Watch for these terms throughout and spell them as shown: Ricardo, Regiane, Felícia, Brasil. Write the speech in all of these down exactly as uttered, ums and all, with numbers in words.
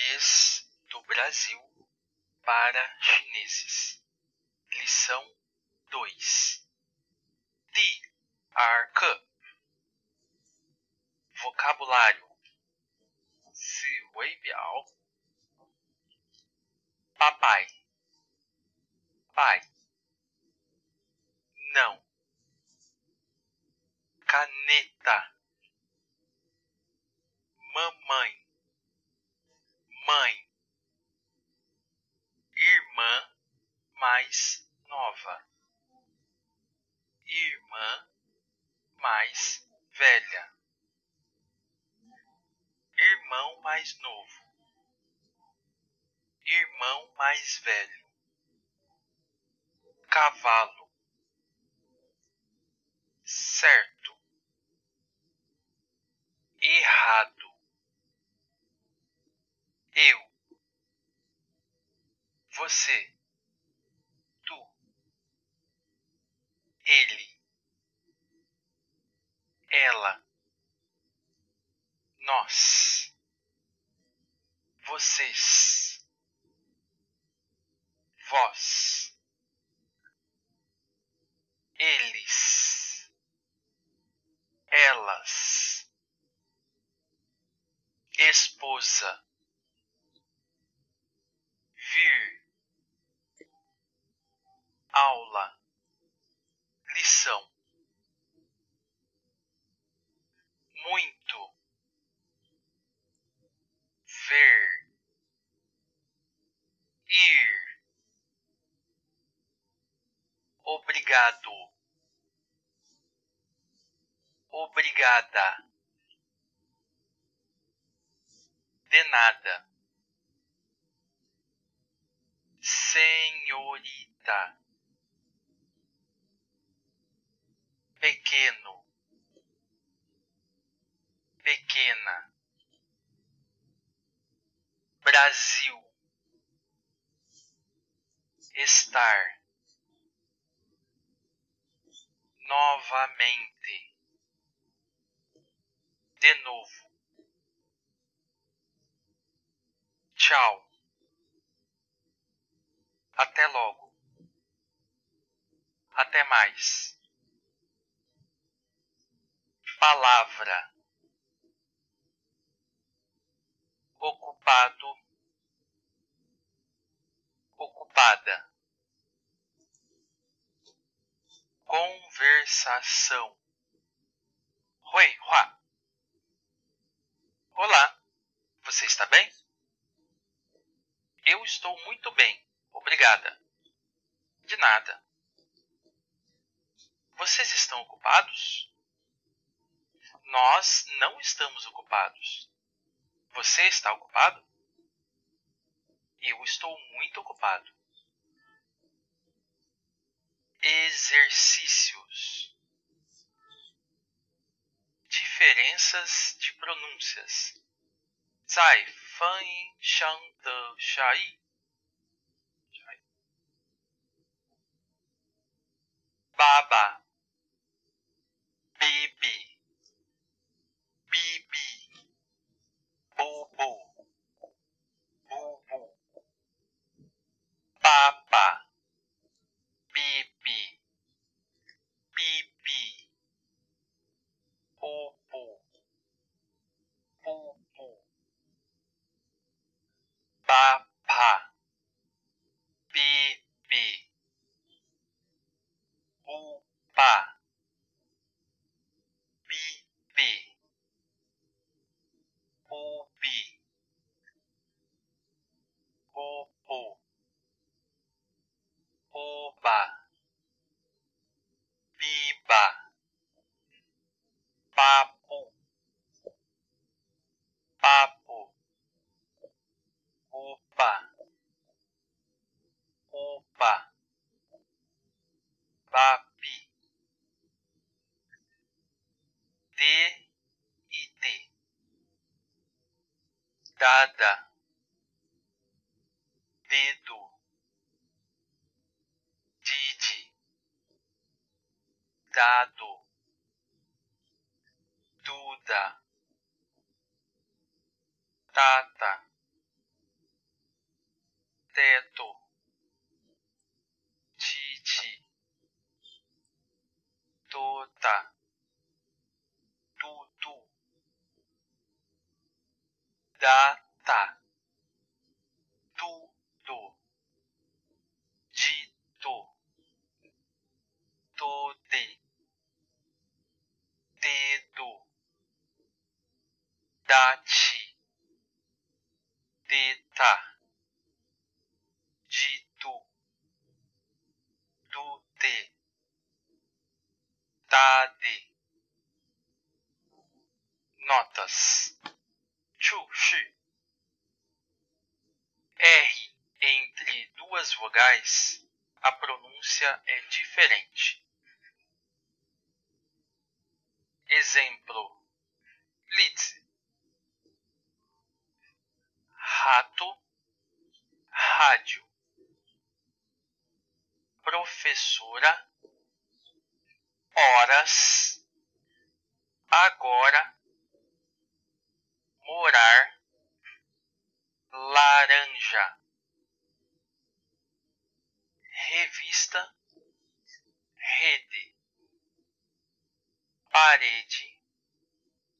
Português do Brasil para chineses. Lição dois. Di Arque. Vocabulário. Si Wei Biao. Papai. Pai. Não. Caneta. Mamãe. Mãe. Irmã mais nova. Irmã mais velha. Irmão mais novo. Irmão mais velho. Cavalo. Certo. Errado. Eu. Você. Tu. Ele. Ela. Nós. Vocês. Vós. Eles. Elas. Esposa. Vir. Aula. Lição. Muito. Ver. Ir. Obrigado. Obrigada. De nada. Senhorita. Pequeno. Pequena. Brasil. Estar. Novamente. De novo. Tchau. Até logo. Até mais. Palavra. Ocupado. Ocupada. Conversação. Oi, Hua. Olá. Você está bem? Eu estou muito bem. Obrigada. De nada. Vocês estão ocupados? Nós não estamos ocupados. Você está ocupado? Eu estou muito ocupado. Exercícios. Diferenças de pronúncias. Zai fan shang de shai. Baba, baby, bibi, bobo, bubu, papa, bibi, bibi, popo, pupu, papa. Bibi, bobi, bobo, boba, biba, papo, papo, opa, opa, papi. D e D. Dada. Dedo. Didi. Dado. Duda. Tata. teto, titi, tota, tutu, data, tudo, tito, tode, dedo, dati, deta, dito, dute, tade. Notas. Chu-shi. R entre duas vogais, a pronúncia é diferente. Exemplo. Lize. Rato. Rádio. Professora, horas, agora, morar, laranja, revista, rede, parede,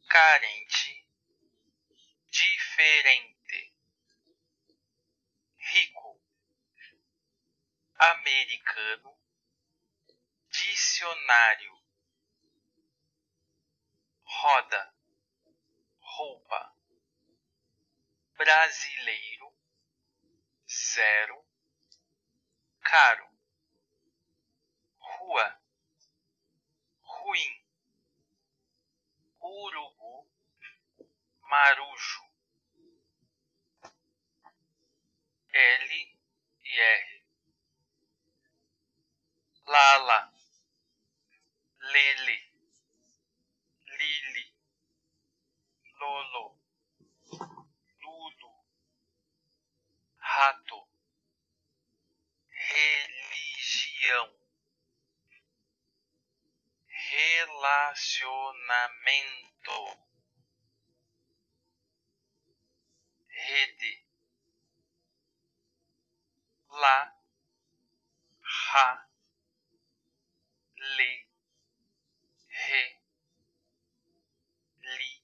carente, diferente, rico, americano, dicionário, roda, roupa, brasileiro, zero, caro, rua, ruim, urubu, marujo, L e R. Lala, lele, lili, lolo, lulu, rato, religião, relacionamento, rede, lá, ra, le, re, li,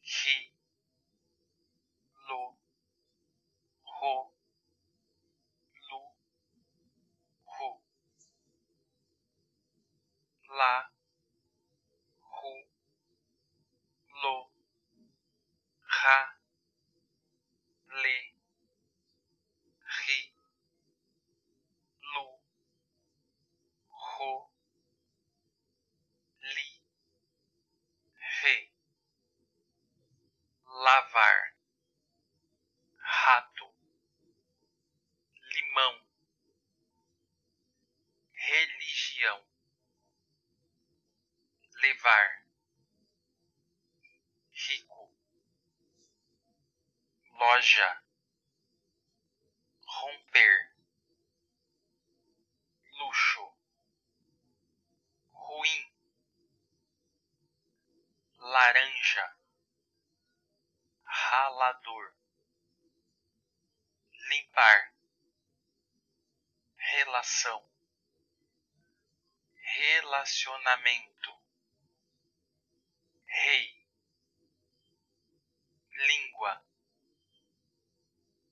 ri, lo, ro, lu, ru, la, ru, lo, ra, le, ri, lu, li, re, lavar, rato, limão, religião, levar, rico, loja, romper, luxo, ruim, laranja, ralador, limpar, relação, relacionamento, rei, língua,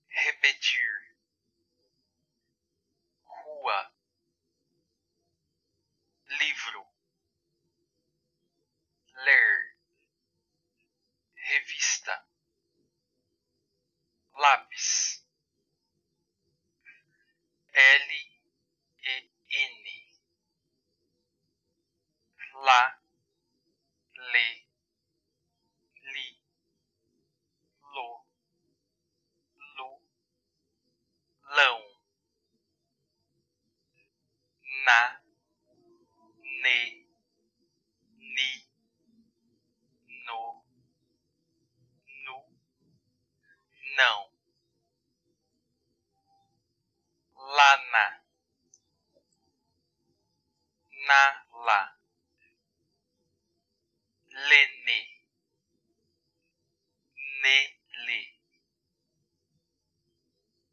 repetir, rua, livro, ler, revista, lápis, L e N, lá, le, li, lo, lu, lão, na, ne, ni, no, nu, não, lana, nala, lene, nele,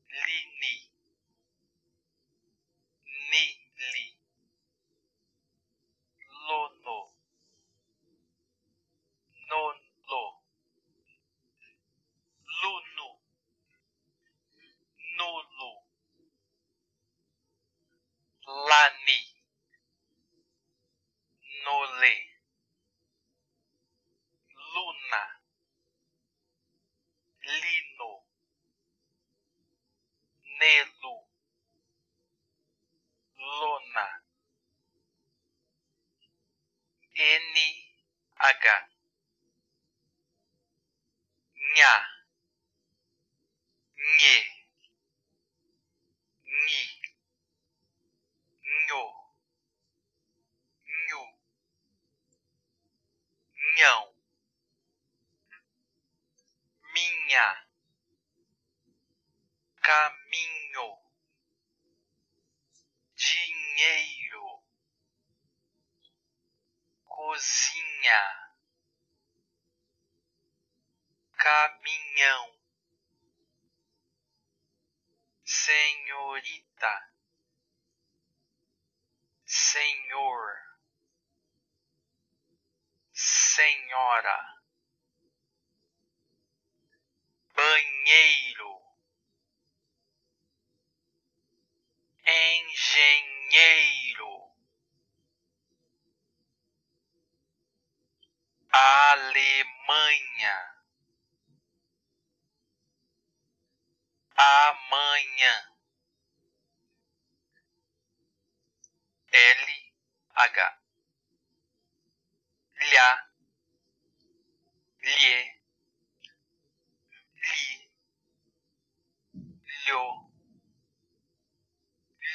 li, H, nha, nhe, nhi, nhô, nhu, nhão, minha, caminho, dinheiro, cozinha, caminhão, senhorita, senhor, senhora, banheiro, engenheiro, Alemanha, amanhã, L, H, lha, lhe, li, lho,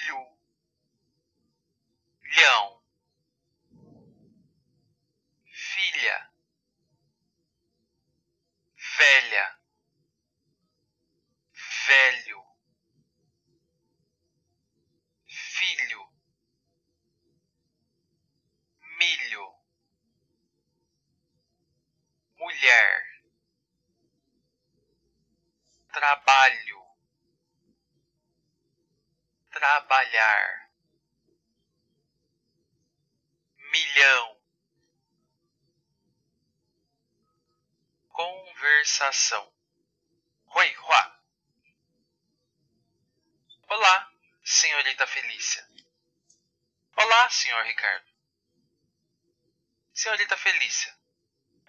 Lhu, Lhão, filha, velha, velho, filho, milho, mulher, trabalho, trabalhar, milhão, conversação. Oi, Hua. Olá, senhorita Felícia. Olá, senhor Ricardo. Senhorita Felícia,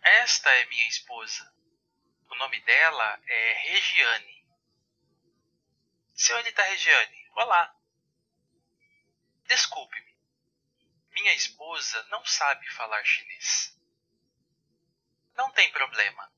esta é minha esposa. O nome dela é Regiane. Senhorita Regiane, olá. Desculpe-me, minha esposa não sabe falar chinês. Não tem problema.